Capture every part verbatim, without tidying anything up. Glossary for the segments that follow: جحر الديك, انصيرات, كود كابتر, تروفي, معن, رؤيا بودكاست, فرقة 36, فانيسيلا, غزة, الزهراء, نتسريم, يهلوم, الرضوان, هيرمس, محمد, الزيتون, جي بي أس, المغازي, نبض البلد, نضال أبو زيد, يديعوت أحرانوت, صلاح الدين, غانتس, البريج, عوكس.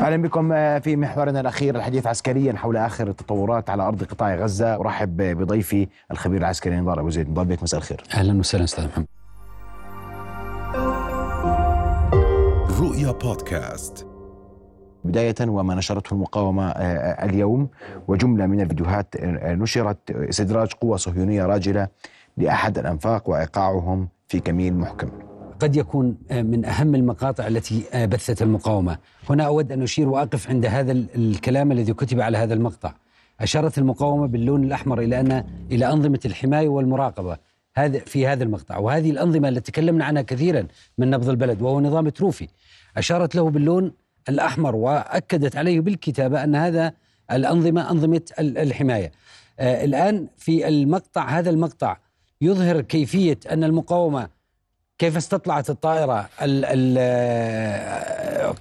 اهلا بكم في محورنا الاخير الحديث عسكريا حول اخر التطورات على ارض قطاع غزه. ارحب بضيفي الخبير العسكري نضال ابو زيد. نضال بك مساء الخير. اهلا وسهلا استاذ محمد. رؤيا بودكاست. بداية وما نشرته المقاومة اليوم وجملة من الفيديوهات نشرت: استدراج قوى صهيونية راجلة لأحد الأنفاق وإيقاعهم في كمين محكم. قد يكون من أهم المقاطع التي بثت المقاومة. هنا أود أن أشير وأقف عند هذا الكلام الذي كتب على هذا المقطع. أشارت المقاومة باللون الأحمر إلى أن إلى أنظمة الحماية والمراقبة هذا في هذا المقطع، وهذه الأنظمة التي تكلمنا عنها كثيرا من نبض البلد وهو نظام تروفي، أشارت له باللون الأحمر وأكدت عليه بالكتابة أن هذا الأنظمة أنظمة الحماية. آه الآن في المقطع، هذا المقطع يظهر كيفية أن المقاومة كيف استطلعت الطائرة ال ال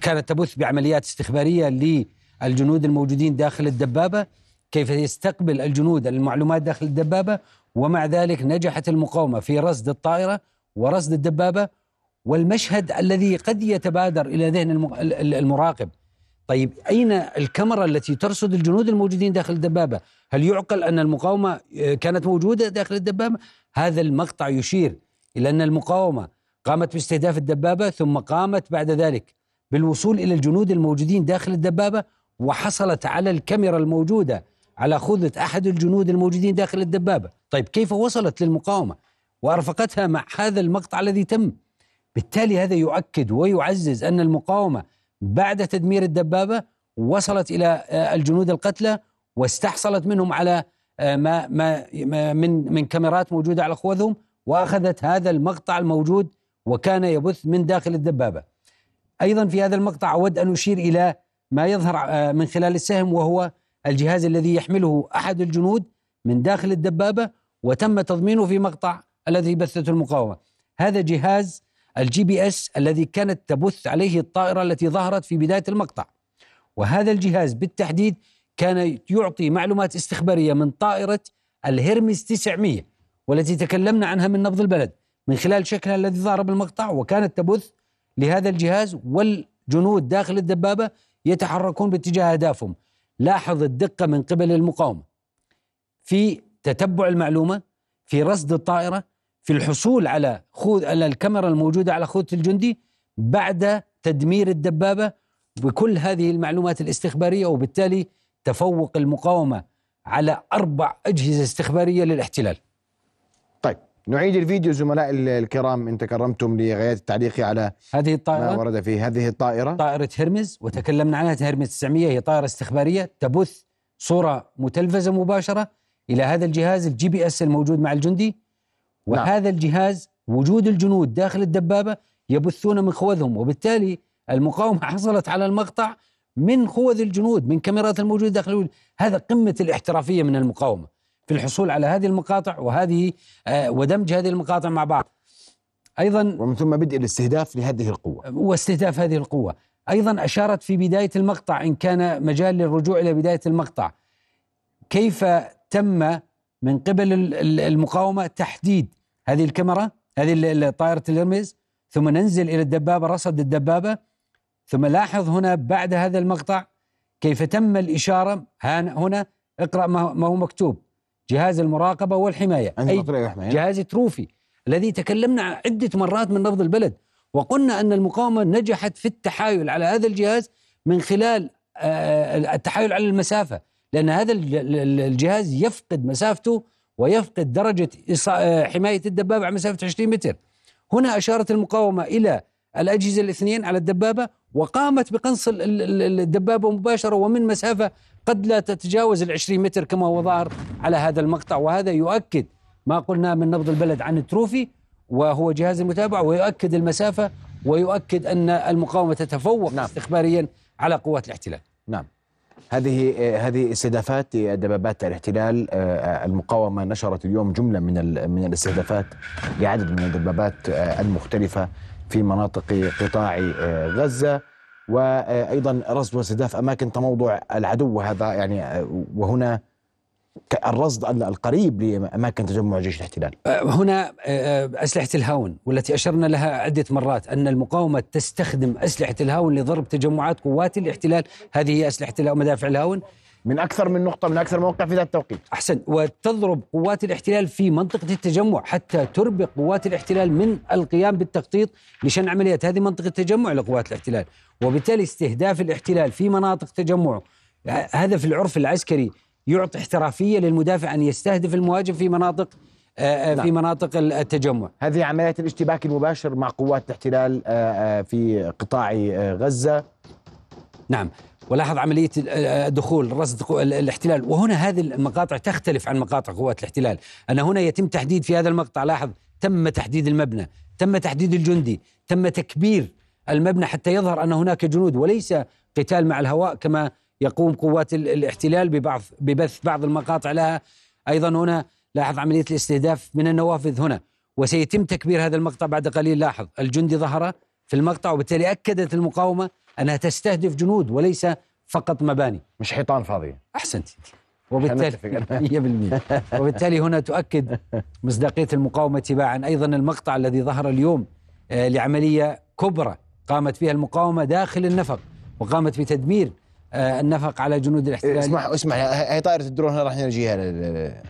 كانت تبث بعمليات استخبارية للجنود الموجودين داخل الدبابة، كيف يستقبل الجنود المعلومات داخل الدبابة، ومع ذلك نجحت المقاومة في رصد الطائرة ورصد الدبابة. والمشهد الذي قد يتبادر إلى ذهن المراقب: طيب أين الكاميرا التي ترصد الجنود الموجودين داخل الدبابة؟ هل يعقل أن المقاومة كانت موجودة داخل الدبابة؟ هذا المقطع يشير إلى أن المقاومة قامت باستهداف الدبابة ثم قامت بعد ذلك بالوصول إلى الجنود الموجودين داخل الدبابة، وحصلت على الكاميرا الموجودة على خوذة أحد الجنود الموجودين داخل الدبابة. طيب كيف وصلت للمقاومة وأرفقتها مع هذا المقطع الذي تم؟ بالتالي هذا يؤكد ويعزز أن المقاومة بعد تدمير الدبابة وصلت إلى الجنود القتلى واستحصلت منهم على ما ما من من كاميرات موجودة على خوذهم، وأخذت هذا المقطع الموجود وكان يبث من داخل الدبابة. أيضا في هذا المقطع أود أن أشير إلى ما يظهر من خلال السهم، وهو الجهاز الذي يحمله أحد الجنود من داخل الدبابة وتم تضمينه في مقطع الذي بثته المقاومة. هذا جهاز الجي بي أس الذي كانت تبث عليه الطائرة التي ظهرت في بداية المقطع، وهذا الجهاز بالتحديد كان يعطي معلومات استخبارية من طائرة الهيرمس تسعمية والتي تكلمنا عنها من نبض البلد من خلال شكلها الذي ظهر بالمقطع، وكانت تبث لهذا الجهاز والجنود داخل الدبابة يتحركون باتجاه أهدافهم. لاحظ الدقة من قبل المقاومة في تتبع المعلومة، في رصد الطائرة، في الحصول على خوذ على الكاميرا الموجودة على خوذة الجندي بعد تدمير الدبابة بكل هذه المعلومات الاستخبارية. وبالتالي تفوق المقاومة على أربع أجهزة استخبارية للاحتلال. طيب نعيد الفيديو زملاء الكرام، أنت كرمتم لغاية التعليق على هذه الطائرة ما ورد في هذه الطائرة، طائرة هيرمس، وتكلمنا عنها. هيرمس تسعمية هي طائرة استخبارية تبث صورة متلفزة مباشرة إلى هذا الجهاز الجي بي أس الموجود مع الجندي، وهذا الجهاز وجود الجنود داخل الدبابة يبثون من خوذهم. وبالتالي المقاومة حصلت على المقطع من خوذ الجنود من كاميرات الموجودة داخل الجنود. هذا قمة الاحترافية من المقاومة في الحصول على هذه المقاطع وهذه آه ودمج هذه المقاطع مع بعض. أيضا ومن ثم بدء الاستهداف لهذه القوة واستهداف هذه القوة. أيضا أشارت في بداية المقطع، إن كان مجال للرجوع إلى بداية المقطع، كيف تم من قبل المقاومة تحديد هذه الكاميرا، هذه طائرة الهيرمس، ثم ننزل إلى الدبابة رصد الدبابة. ثم لاحظ هنا بعد هذا المقطع كيف تم الإشارة هنا، اقرأ ما هو مكتوب: جهاز المراقبة والحماية، أي جهاز تروفي الذي تكلمنا عدة مرات من نبض البلد، وقلنا أن المقاومة نجحت في التحايل على هذا الجهاز من خلال التحايل على المسافة، لأن هذا الجهاز يفقد مسافته ويفقد درجة حماية الدبابة على مسافة عشرين متر. هنا أشارت المقاومة إلى الأجهزة الاثنين على الدبابة وقامت بقنص الدبابة مباشرة ومن مسافة قد لا تتجاوز العشرين متر كما هو ظاهر على هذا المقطع. وهذا يؤكد ما قلنا من نبض البلد عن التروفي وهو جهاز المتابعة، ويؤكد المسافة، ويؤكد أن المقاومة تتفوق نعم. استخباريا على قوات الاحتلال. نعم هذه هذه استهدافات دبابات الاحتلال. المقاومة نشرت اليوم جملة من من الاستهدافات لعدد من الدبابات المختلفة في مناطق قطاع غزة، وأيضا رصد واستهداف أماكن تموضع العدو هذا يعني. وهنا الرصد القريب لأماكن تجمع جيش الاحتلال. هنا أسلحة الهاون والتي أشرنا لها عدة مرات أن المقاومة تستخدم أسلحة الهاون لضرب تجمعات قوات الاحتلال. هذه هي أسلحة الهاون، مدافع الهاون، من أكثر من نقطة، من أكثر موقع في ذات التوقيت. أحسن. وتضرب قوات الاحتلال في منطقة التجمع حتى تربك قوات الاحتلال من القيام بالتخطيط لشن عمليات. هذه منطقة تجمع لقوات الاحتلال، وبالتالي استهداف الاحتلال في مناطق تجمعه، هذا في العرف العسكري يعطي احترافية للمدافع أن يستهدف المهاجم في مناطق في مناطق التجمع. هذه عمليات الاشتباك المباشر مع قوات الاحتلال في قطاع غزة. نعم. ولاحظ عملية دخول رصد الاحتلال، وهنا هذه المقاطع تختلف عن مقاطع قوات الاحتلال. أنا هنا يتم تحديد في هذا المقطع، لاحظ تم تحديد المبنى، تم تحديد الجندي، تم تكبير المبنى حتى يظهر أن هناك جنود وليس قتال مع الهواء كما يقوم قوات الاحتلال ببعض ببث بعض المقاطع لها. أيضا هنا لاحظ عملية الاستهداف من النوافذ هنا، وسيتم تكبير هذا المقطع بعد قليل. لاحظ الجندي ظهر في المقطع، وبالتالي أكدت المقاومة أنها تستهدف جنود وليس فقط مباني، مش حيطان فاضية. أحسنت. وبالتالي وبالتالي هنا تؤكد مصداقية المقاومة تباعا. أيضا المقطع الذي ظهر اليوم لعملية كبرى قامت فيها المقاومة داخل النفق، وقامت بتدمير النفق على جنود الاحتلال. اسمح اسمح هي طائرة الدرون هنا راح نجيها.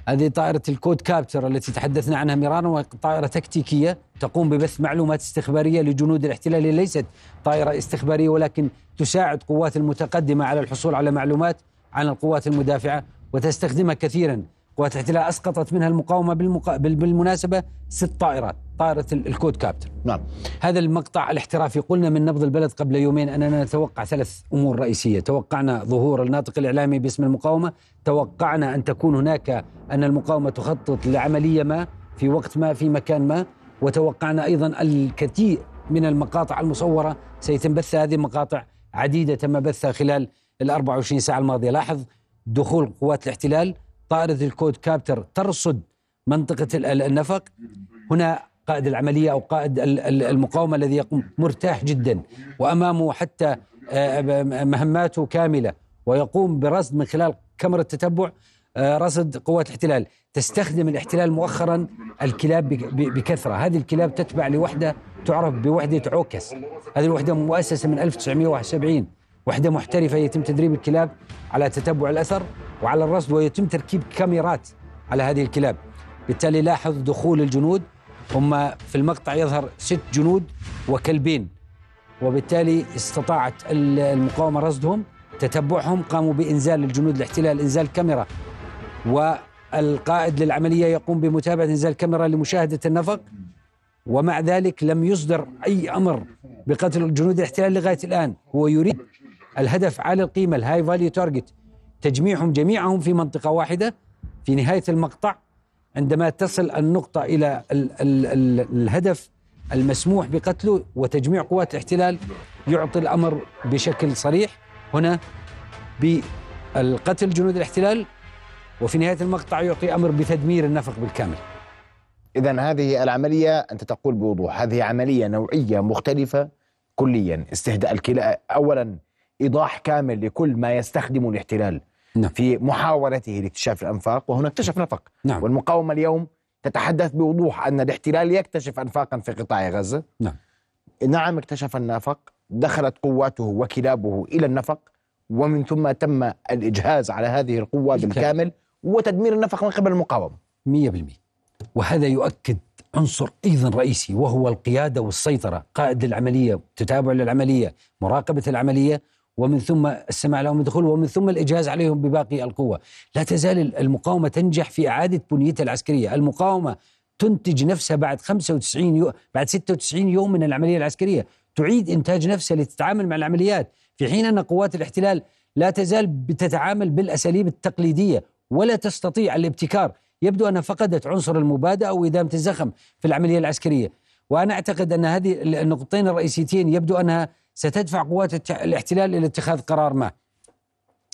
هذه طائرة الكود كابتر التي تحدثنا عنها مرارا، وطائرة تكتيكية تقوم ببث معلومات استخبارية لجنود الاحتلال، ليست طائرة استخبارية ولكن تساعد قوات المتقدمة على الحصول على معلومات عن القوات المدافعة، وتستخدمها كثيرا قوات الاحتلال. أسقطت منها المقاومة بالمقا... بالمناسبة ست طائرات، طائرة الكود كابتر. نعم. هذا المقطع الاحترافي. قلنا من نبض البلد قبل يومين أننا نتوقع ثلاث أمور رئيسية. توقعنا ظهور الناطق الإعلامي باسم المقاومة، توقعنا أن تكون هناك، أن المقاومة تخطط لعملية ما في وقت ما في مكان ما، وتوقعنا أيضا الكثير من المقاطع المصورة سيتم بث. هذه مقاطع عديدة تم بثها خلال ال أربعة وعشرين ساعة الماضية. لاحظ دخول قوات الاحتلال، طائرة الكود كابتر ترصد منطقة النفق. هنا قائد العملية أو قائد المقاومة الذي يقوم مرتاح جدا، وأمامه حتى مهماته كاملة، ويقوم برصد من خلال كاميرا التتبع رصد قوات الاحتلال. تستخدم الاحتلال مؤخرا الكلاب بكثرة. هذه الكلاب تتبع لوحدة تعرف بوحدة عوكس. هذه الوحدة مؤسسة من ألف وتسعمائة وواحد وسبعين، وحدة محترفة يتم تدريب الكلاب على تتبع الأثر وعلى الرصد، ويتم تركيب كاميرات على هذه الكلاب. بالتالي لاحظ دخول الجنود، هم في المقطع يظهر ست جنود وكلبين، وبالتالي استطاعت المقاومة رصدهم، تتبعهم. قاموا بإنزال الجنود الاحتلال، إنزال كاميرا، والقائد للعملية يقوم بمتابعة إنزال كاميرا لمشاهدة النفق. ومع ذلك لم يصدر أي أمر بقتل جنود الاحتلال لغاية الآن. هو يريد الهدف عالي القيمة، الهاي فاليو تارجت، تجميعهم جميعهم في منطقة واحدة. في نهاية المقطع عندما تصل النقطة إلى ال ال ال الهدف المسموح بقتله وتجميع قوات الاحتلال، يعطي الأمر بشكل صريح هنا بالقتل جنود الاحتلال، وفي نهاية المقطع يعطي أمر بتدمير النفق بالكامل. إذن هذه العملية أنت تقول بوضوح هذه عملية نوعية مختلفة كليا. استهداء الكلاب أولا، إيضاح كامل لكل ما يستخدم الاحتلال نعم. في محاولته لاكتشاف الأنفاق، وهنا اكتشف نفق نعم. والمقاومة اليوم تتحدث بوضوح أن الاحتلال يكتشف أنفاقا في قطاع غزة نعم, نعم اكتشف النفق، دخلت قواته وكلابه إلى النفق، ومن ثم تم الإجهاز على هذه القوة بالكامل وتدمير النفق من قبل المقاومة مئة بالمئة. وهذا يؤكد عنصر أيضا رئيسي وهو القيادة والسيطرة. قائد للعملية، تتابع للعملية، مراقبة العملية، ومن ثم السماع لهم الدخول، ومن ثم الإجهاز عليهم بباقي القوة. لا تزال المقاومة تنجح في إعادة بنيتها العسكرية. المقاومة تنتج نفسها بعد خمسة وتسعين يوم، بعد ستة وتسعين يوم من العملية العسكرية، تعيد إنتاج نفسها لتتعامل مع العمليات، في حين أن قوات الاحتلال لا تزال بتتعامل بالأساليب التقليدية ولا تستطيع الابتكار. يبدو أنها فقدت عنصر المبادئة وإدامة الزخم في العملية العسكرية. وأنا أعتقد أن هذه النقطتين الرئيسيتين يبدو أنها ستدفع قوات الاحتلال إلى اتخاذ قرار ما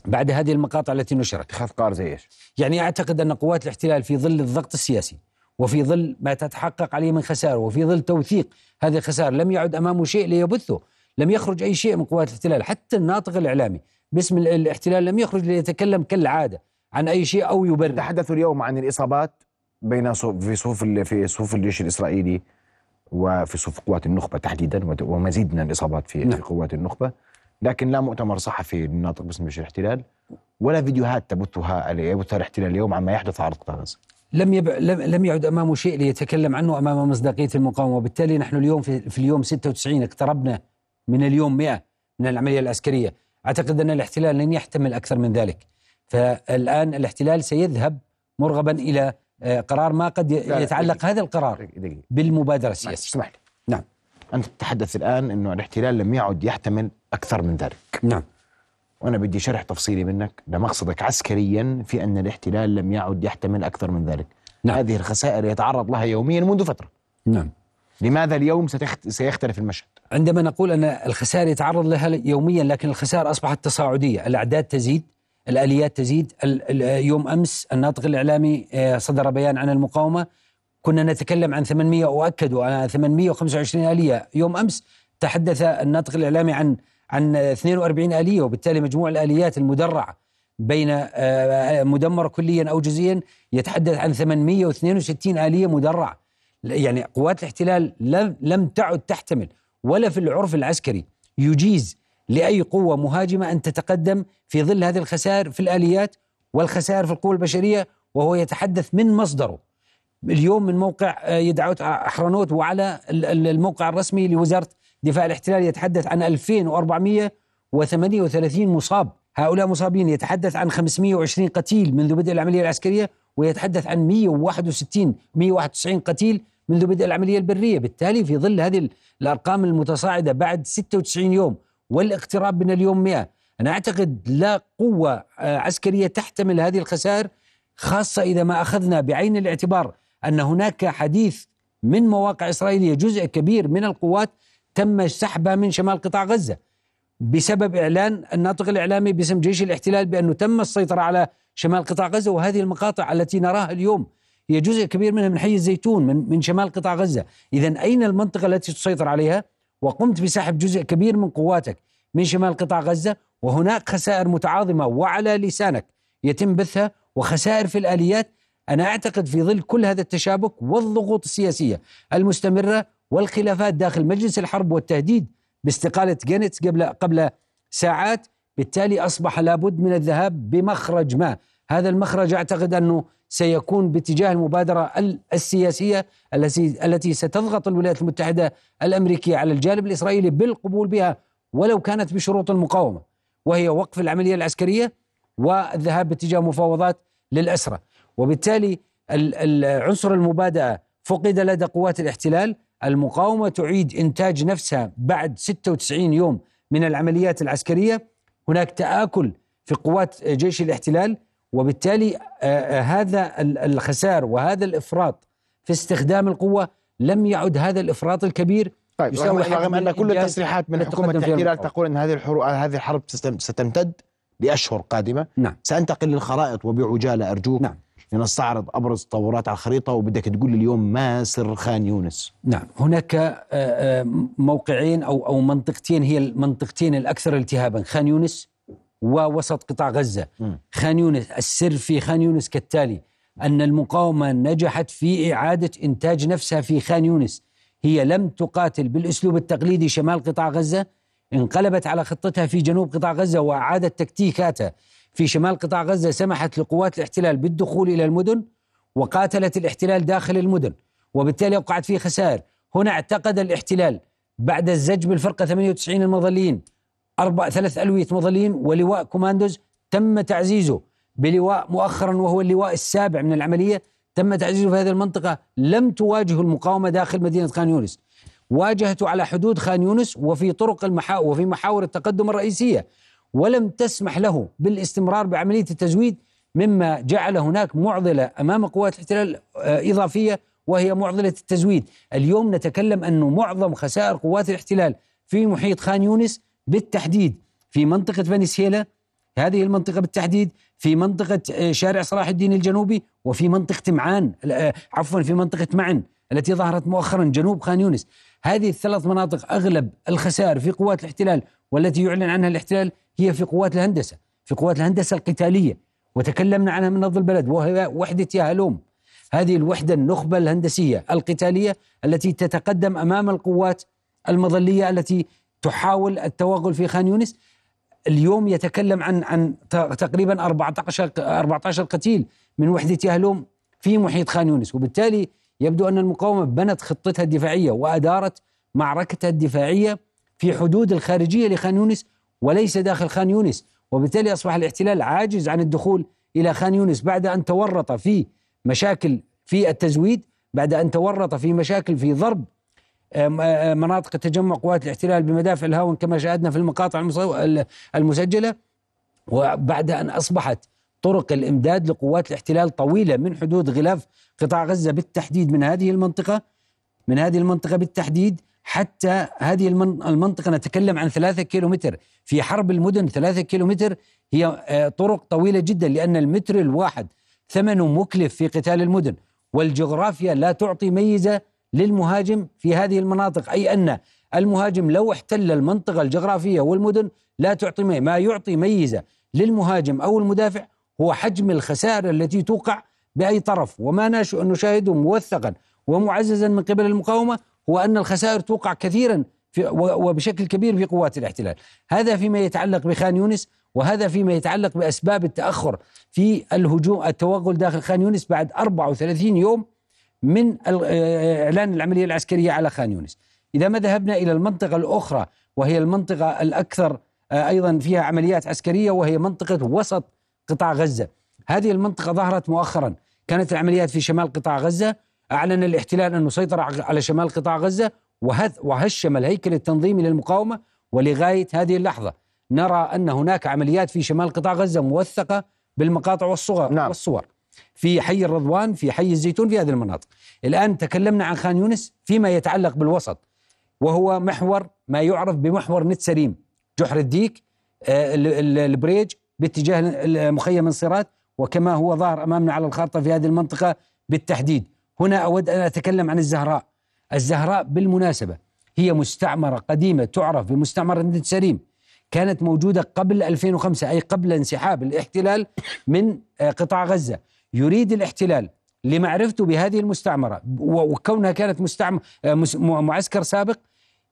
بعد هذه المقاطع التي نشرت. اتخاذ قرار زي إيش؟ يعني أعتقد أن قوات الاحتلال في ظل الضغط السياسي، وفي ظل ما تتحقق عليه من خسارة، وفي ظل توثيق هذه الخسارة، لم يعد أمامه شيء ليبثه. لم يخرج أي شيء من قوات الاحتلال، حتى الناطق الإعلامي باسم الاحتلال لم يخرج ليتكلم كالعادة عن أي شيء أو يبرر. تحدثوا اليوم عن الإصابات بين في صفوف في صفوف الجيش الإسرائيلي وفي صفوف قوات النخبة تحديدا، ومزيد من الإصابات في, في قوات النخبة، لكن لا مؤتمر صحفي ناطق باسم جيش الاحتلال ولا فيديوهات تبثها يبثها الاحتلال اليوم عما يحدث على قطاع غزة. لم يب... لم لم يعد امامه شيء ليتكلم عنه امام مصداقيه المقاومه، وبالتالي نحن اليوم في, في اليوم ستة وتسعين، اقتربنا من اليوم مئة من العمليه العسكريه. اعتقد ان الاحتلال لن يحتمل اكثر من ذلك، فالان الاحتلال سيذهب مرغبا الى قرار ما قد يتعلق هذا القرار بالمبادره السياسيه. اسمح لي. نعم، انت تتحدث الان انه الاحتلال لم يعد يحتمل اكثر من ذلك. نعم، وأنا بدي شرح تفصيلي منك لمقصدك عسكريا في أن الاحتلال لم يعد يحتمل أكثر من ذلك. نعم. هذه الخسائر يتعرض لها يوميا منذ فترة. نعم. لماذا اليوم ستخت... سيختلف المشهد؟ عندما نقول أن الخسائر يتعرض لها يوميا، لكن الخسائر أصبحت تصاعدية، الأعداد تزيد، الآليات تزيد. يوم أمس الناطق الإعلامي صدر بيان عن المقاومة، كنا نتكلم عن ثمانمئة، وأكدوا عن ثمانمئة وخمسة وعشرين آلية. يوم أمس تحدث الناطق الإعلامي عن عن اثنين وأربعين آلية، وبالتالي مجموع الآليات المدرعة بين مدمرة كليا أو جزئيا يتحدث عن ثمانمئة واثنين وستين آلية مدرعة. يعني قوات الاحتلال لم تعد تحتمل، ولا في العرف العسكري يجيز لأي قوة مهاجمة أن تتقدم في ظل هذه الخسائر في الآليات والخسائر في القوة البشرية، وهو يتحدث من مصدره اليوم من موقع يديعوت أحرانوت، وعلى الموقع الرسمي لوزارة دفاع الاحتلال يتحدث عن ألفين وأربعمئة وثمانية وثلاثين مصاب. هؤلاء مصابين، يتحدث عن خمسمئة وعشرين قتيل منذ بدء العملية العسكرية، ويتحدث عن مئة وواحد وستين مئة وواحد وتسعين قتيل منذ بدء العملية البرية. بالتالي في ظل هذه الأرقام المتصاعدة بعد ستة وتسعين يوم والاقتراب من اليوم مئة، أنا أعتقد لا قوة عسكرية تحتمل هذه الخسائر، خاصة إذا ما أخذنا بعين الاعتبار أن هناك حديث من مواقع إسرائيلية جزء كبير من القوات تم سحبها من شمال قطاع غزة بسبب إعلان الناطق الإعلامي باسم جيش الاحتلال بأنه تم السيطرة على شمال قطاع غزة. وهذه المقاطع التي نراها اليوم هي جزء كبير منها من حي الزيتون من, من شمال قطاع غزة. إذن أين المنطقة التي تسيطر عليها وقمت بسحب جزء كبير من قواتك من شمال قطاع غزة؟ وهناك خسائر متعاظمة وعلى لسانك يتم بثها، وخسائر في الآليات. أنا أعتقد في ظل كل هذا التشابك والضغوط السياسية المستمرة والخلافات داخل مجلس الحرب والتهديد باستقالة غانتس قبل قبل ساعات، بالتالي أصبح لابد من الذهاب بمخرج ما. هذا المخرج أعتقد أنه سيكون باتجاه المبادرة السياسية التي ستضغط الولايات المتحدة الأمريكية على الجانب الإسرائيلي بالقبول بها ولو كانت بشروط المقاومة، وهي وقف العملية العسكرية والذهاب باتجاه مفاوضات للأسرى. وبالتالي عنصر المبادرة فقد لدى قوات الاحتلال. المقاومة تعيد إنتاج نفسها بعد ستة وتسعين يوم من العمليات العسكرية. هناك تآكل في قوات جيش الاحتلال، وبالتالي هذا الخسار وهذا الإفراط في استخدام القوة لم يعد هذا الإفراط الكبير. طيب، رغم أن كل التصريحات من حكومة الاحتلال تقول أن هذه الحرب هذه الحرب ستمتد لأشهر قادمة. نعم. سأنتقل للخرائط وبعجالة أرجوك. نعم. لنستعرض أبرز التطورات على الخريطة، وبدك تقول اليوم ما سر خان يونس. نعم، هناك موقعين أو أو منطقتين هي المنطقتين الأكثر التهابا، خان يونس ووسط قطاع غزة. م. خان يونس، السر في خان يونس كالتالي: أن المقاومة نجحت في إعادة إنتاج نفسها في خان يونس. هي لم تقاتل بالأسلوب التقليدي شمال قطاع غزة، انقلبت على خطتها في جنوب قطاع غزة وأعادت تكتيكاتها في شمال قطاع غزة. سمحت لقوات الاحتلال بالدخول إلى المدن وقاتلت الاحتلال داخل المدن، وبالتالي وقعت فيه خسائر. هنا اعتقد الاحتلال بعد الزج بالفرقة ثمانية وتسعين المظليين، أربع ثلاث ألوية مظليين ولواء كوماندوز تم تعزيزه بلواء مؤخرا وهو اللواء السابع من العملية، تم تعزيزه في هذه المنطقة. لم تواجه المقاومة داخل مدينة خان يونس، واجهته على حدود خان يونس وفي طرق المحاور وفي محاور التقدم الرئيسية، ولم تسمح له بالاستمرار بعملية التزويد، مما جعل هناك معضلة أمام قوات الاحتلال إضافية، وهي معضلة التزويد. اليوم نتكلم أنه معظم خسائر قوات الاحتلال في محيط خان يونس بالتحديد في منطقة فانيسيلا، هذه المنطقة بالتحديد، في منطقة شارع صلاح الدين الجنوبي، وفي منطقة معان عفوا في منطقة معن التي ظهرت مؤخرا جنوب خان يونس. هذه الثلاث مناطق أغلب الخسائر في قوات الاحتلال، والتي يعلن عنها الاحتلال هي في قوات الهندسة، في قوات الهندسة القتالية، وتكلمنا عنها من نبض البلد، وهي وحدة يهلوم، هذه الوحدة النخبة الهندسية القتالية التي تتقدم أمام القوات المظلية التي تحاول التوغل في خان يونس. اليوم يتكلم عن عن تقريبا أربعة عشر قتيل من وحدة يهلوم في محيط خان يونس، وبالتالي يبدو أن المقاومة بنت خطتها الدفاعية وأدارت معركتها الدفاعية في حدود الخارجية لخان يونس وليس داخل خان يونس، وبالتالي أصبح الاحتلال عاجز عن الدخول إلى خان يونس بعد أن تورط في مشاكل في التزويد، بعد أن تورط في مشاكل في ضرب مناطق تجمع قوات الاحتلال بمدافع الهاون كما شاهدنا في المقاطع المسجلة، وبعد أن أصبحت طرق الإمداد لقوات الاحتلال طويلة من حدود غلاف قطاع غزة بالتحديد، من هذه المنطقة من هذه المنطقة بالتحديد حتى هذه المنطقة. نتكلم عن ثلاثة كيلومتر في حرب المدن، ثلاثة كيلومتر هي طرق طويلة جدا، لأن المتر الواحد ثمنه مكلف في قتال المدن، والجغرافيا لا تعطي ميزة للمهاجم في هذه المناطق، أي أن المهاجم لو احتل المنطقة الجغرافية والمدن لا تعطي ميزة. ما يعطي ميزة للمهاجم أو المدافع هو حجم الخسارة التي توقع بأي طرف، وما نشاهده موثقا ومعززا من قبل المقاومة هو أن الخسائر توقع كثيرا وبشكل كبير في قوات الاحتلال. هذا فيما يتعلق بخان يونس، وهذا فيما يتعلق بأسباب التأخر في الهجوم التوغل داخل خان يونس بعد أربعة وثلاثين يوم من إعلان العملية العسكرية على خان يونس. إذا ما ذهبنا إلى المنطقة الأخرى وهي المنطقة الأكثر أيضا فيها عمليات عسكرية، وهي منطقة وسط قطاع غزة. هذه المنطقة ظهرت مؤخرا، كانت العمليات في شمال قطاع غزة، أعلن الاحتلال أنه سيطر على شمال قطاع غزة وهشم الهيكل التنظيمي للمقاومة، ولغاية هذه اللحظة نرى أن هناك عمليات في شمال قطاع غزة موثقة بالمقاطع والصور, نعم. والصور في حي الرضوان، في حي الزيتون، في هذه المناطق. الآن تكلمنا عن خان يونس. فيما يتعلق بالوسط وهو محور ما يعرف بمحور نتسريم، جحر الديك، البريج باتجاه مخيم انصيرات، وكما هو ظاهر أمامنا على الخارطة في هذه المنطقة بالتحديد. هنا أود أن أتكلم عن الزهراء. الزهراء بالمناسبة هي مستعمرة قديمة تعرف بمستعمرة نتسريم، كانت موجودة قبل ألفين وخمسة، أي قبل انسحاب الاحتلال من قطاع غزة. يريد الاحتلال لمعرفته بهذه المستعمرة وكونها كانت مستعمر معسكر سابق،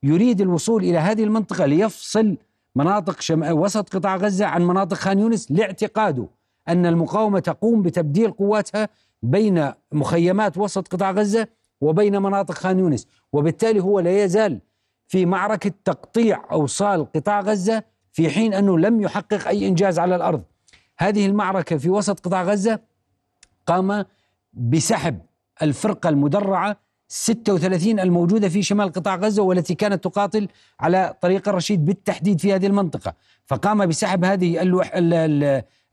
يريد الوصول إلى هذه المنطقة ليفصل مناطق وسط قطاع غزة عن مناطق خان يونس، لاعتقاده أن المقاومة تقوم بتبديل قواتها بين مخيمات وسط قطاع غزة وبين مناطق خان يونس، وبالتالي هو لا يزال في معركة تقطيع أوصال قطاع غزة في حين أنه لم يحقق أي إنجاز على الأرض. هذه المعركة في وسط قطاع غزة قام بسحب الفرقة المدرعة ستة وثلاثين الموجودة في شمال قطاع غزة، والتي كانت تقاتل على طريق الرشيد بالتحديد في هذه المنطقة، فقام بسحب هذه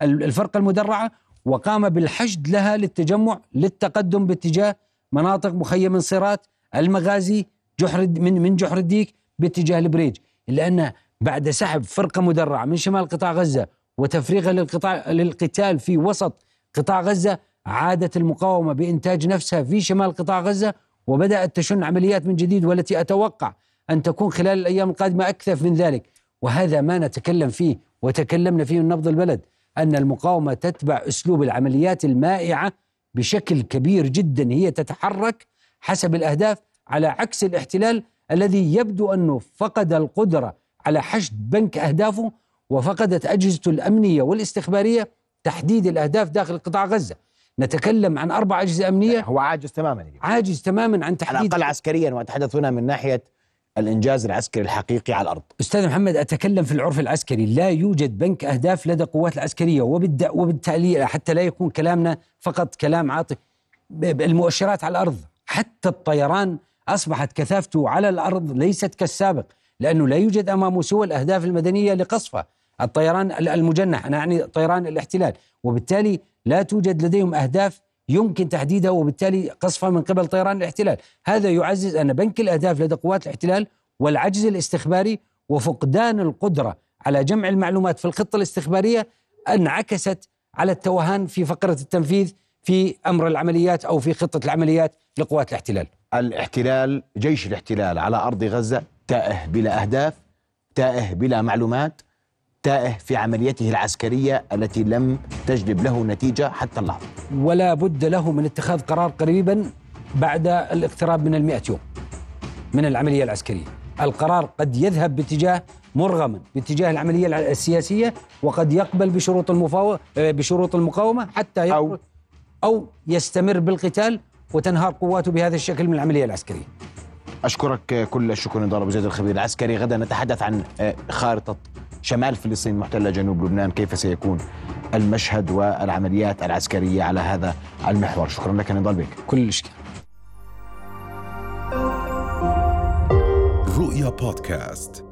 الفرقة المدرعة وقام بالحشد لها للتجمع للتقدم باتجاه مناطق مخيم انصيرات، المغازي، جحر من من جحر الديك باتجاه البريج. إلا أن بعد سحب فرقة مدرعة من شمال قطاع غزة وتفريغها للقطاع للقتال في وسط قطاع غزة، عادت المقاومة بإنتاج نفسها في شمال قطاع غزة وبدأت تشن عمليات من جديد، والتي أتوقع أن تكون خلال الأيام القادمة أكثر من ذلك. وهذا ما نتكلم فيه وتكلمنا فيه من نبض البلد، أن المقاومة تتبع أسلوب العمليات المائعة بشكل كبير جدا، هي تتحرك حسب الأهداف، على عكس الاحتلال الذي يبدو أنه فقد القدرة على حشد بنك أهدافه، وفقدت أجهزته الأمنية والاستخبارية تحديد الأهداف داخل قطاع غزة. نتكلم عن أربع أجهزة أمنية، هو عاجز تماما عاجز تماما عن تحديد، على الأقل عسكريا، وأتحدث هنا من ناحية الإنجاز العسكري الحقيقي على الأرض. أستاذ محمد، أتكلم في العرف العسكري، لا يوجد بنك أهداف لدى القوات العسكرية، وبالتالي حتى لا يكون كلامنا فقط كلام عاطفي، المؤشرات على الأرض، حتى الطيران أصبحت كثافته على الأرض ليست كالسابق، لأنه لا يوجد أمامه سوى الأهداف المدنية لقصفها، الطيران المجنح، أنا أعني طيران الاحتلال، وبالتالي لا توجد لديهم أهداف يمكن تحديدها وبالتالي قصفها من قبل طيران الاحتلال. هذا يعزز أن بنك الأهداف لدى قوات الاحتلال والعجز الاستخباري وفقدان القدرة على جمع المعلومات في الخطة الاستخبارية انعكست على التوهان في فقرة التنفيذ في أمر العمليات أو في خطة العمليات لقوات الاحتلال. الاحتلال، جيش الاحتلال على أرض غزة تائه بلا أهداف، تائه بلا معلومات، تائه في عمليته العسكرية التي لم تجلب له نتيجة حتى اللحظة. ولا بد له من اتخاذ قرار قريبا بعد الاقتراب من المئة يوم من العملية العسكرية. القرار قد يذهب باتجاه مرغما باتجاه العملية السياسية، وقد يقبل بشروط المفاو... بشروط المقاومة حتى يقبل أو... أو يستمر بالقتال وتنهار قواته بهذا الشكل من العملية العسكرية. أشكرك كل الشكر نضال أبو زيد الخبير العسكري. غدا نتحدث عن خارطة شمال فلسطين محتلة جنوب لبنان، كيف سيكون المشهد والعمليات العسكرية على هذا المحور. شكرا لك نضال بك. كل الشكر. رؤيا بودكاست.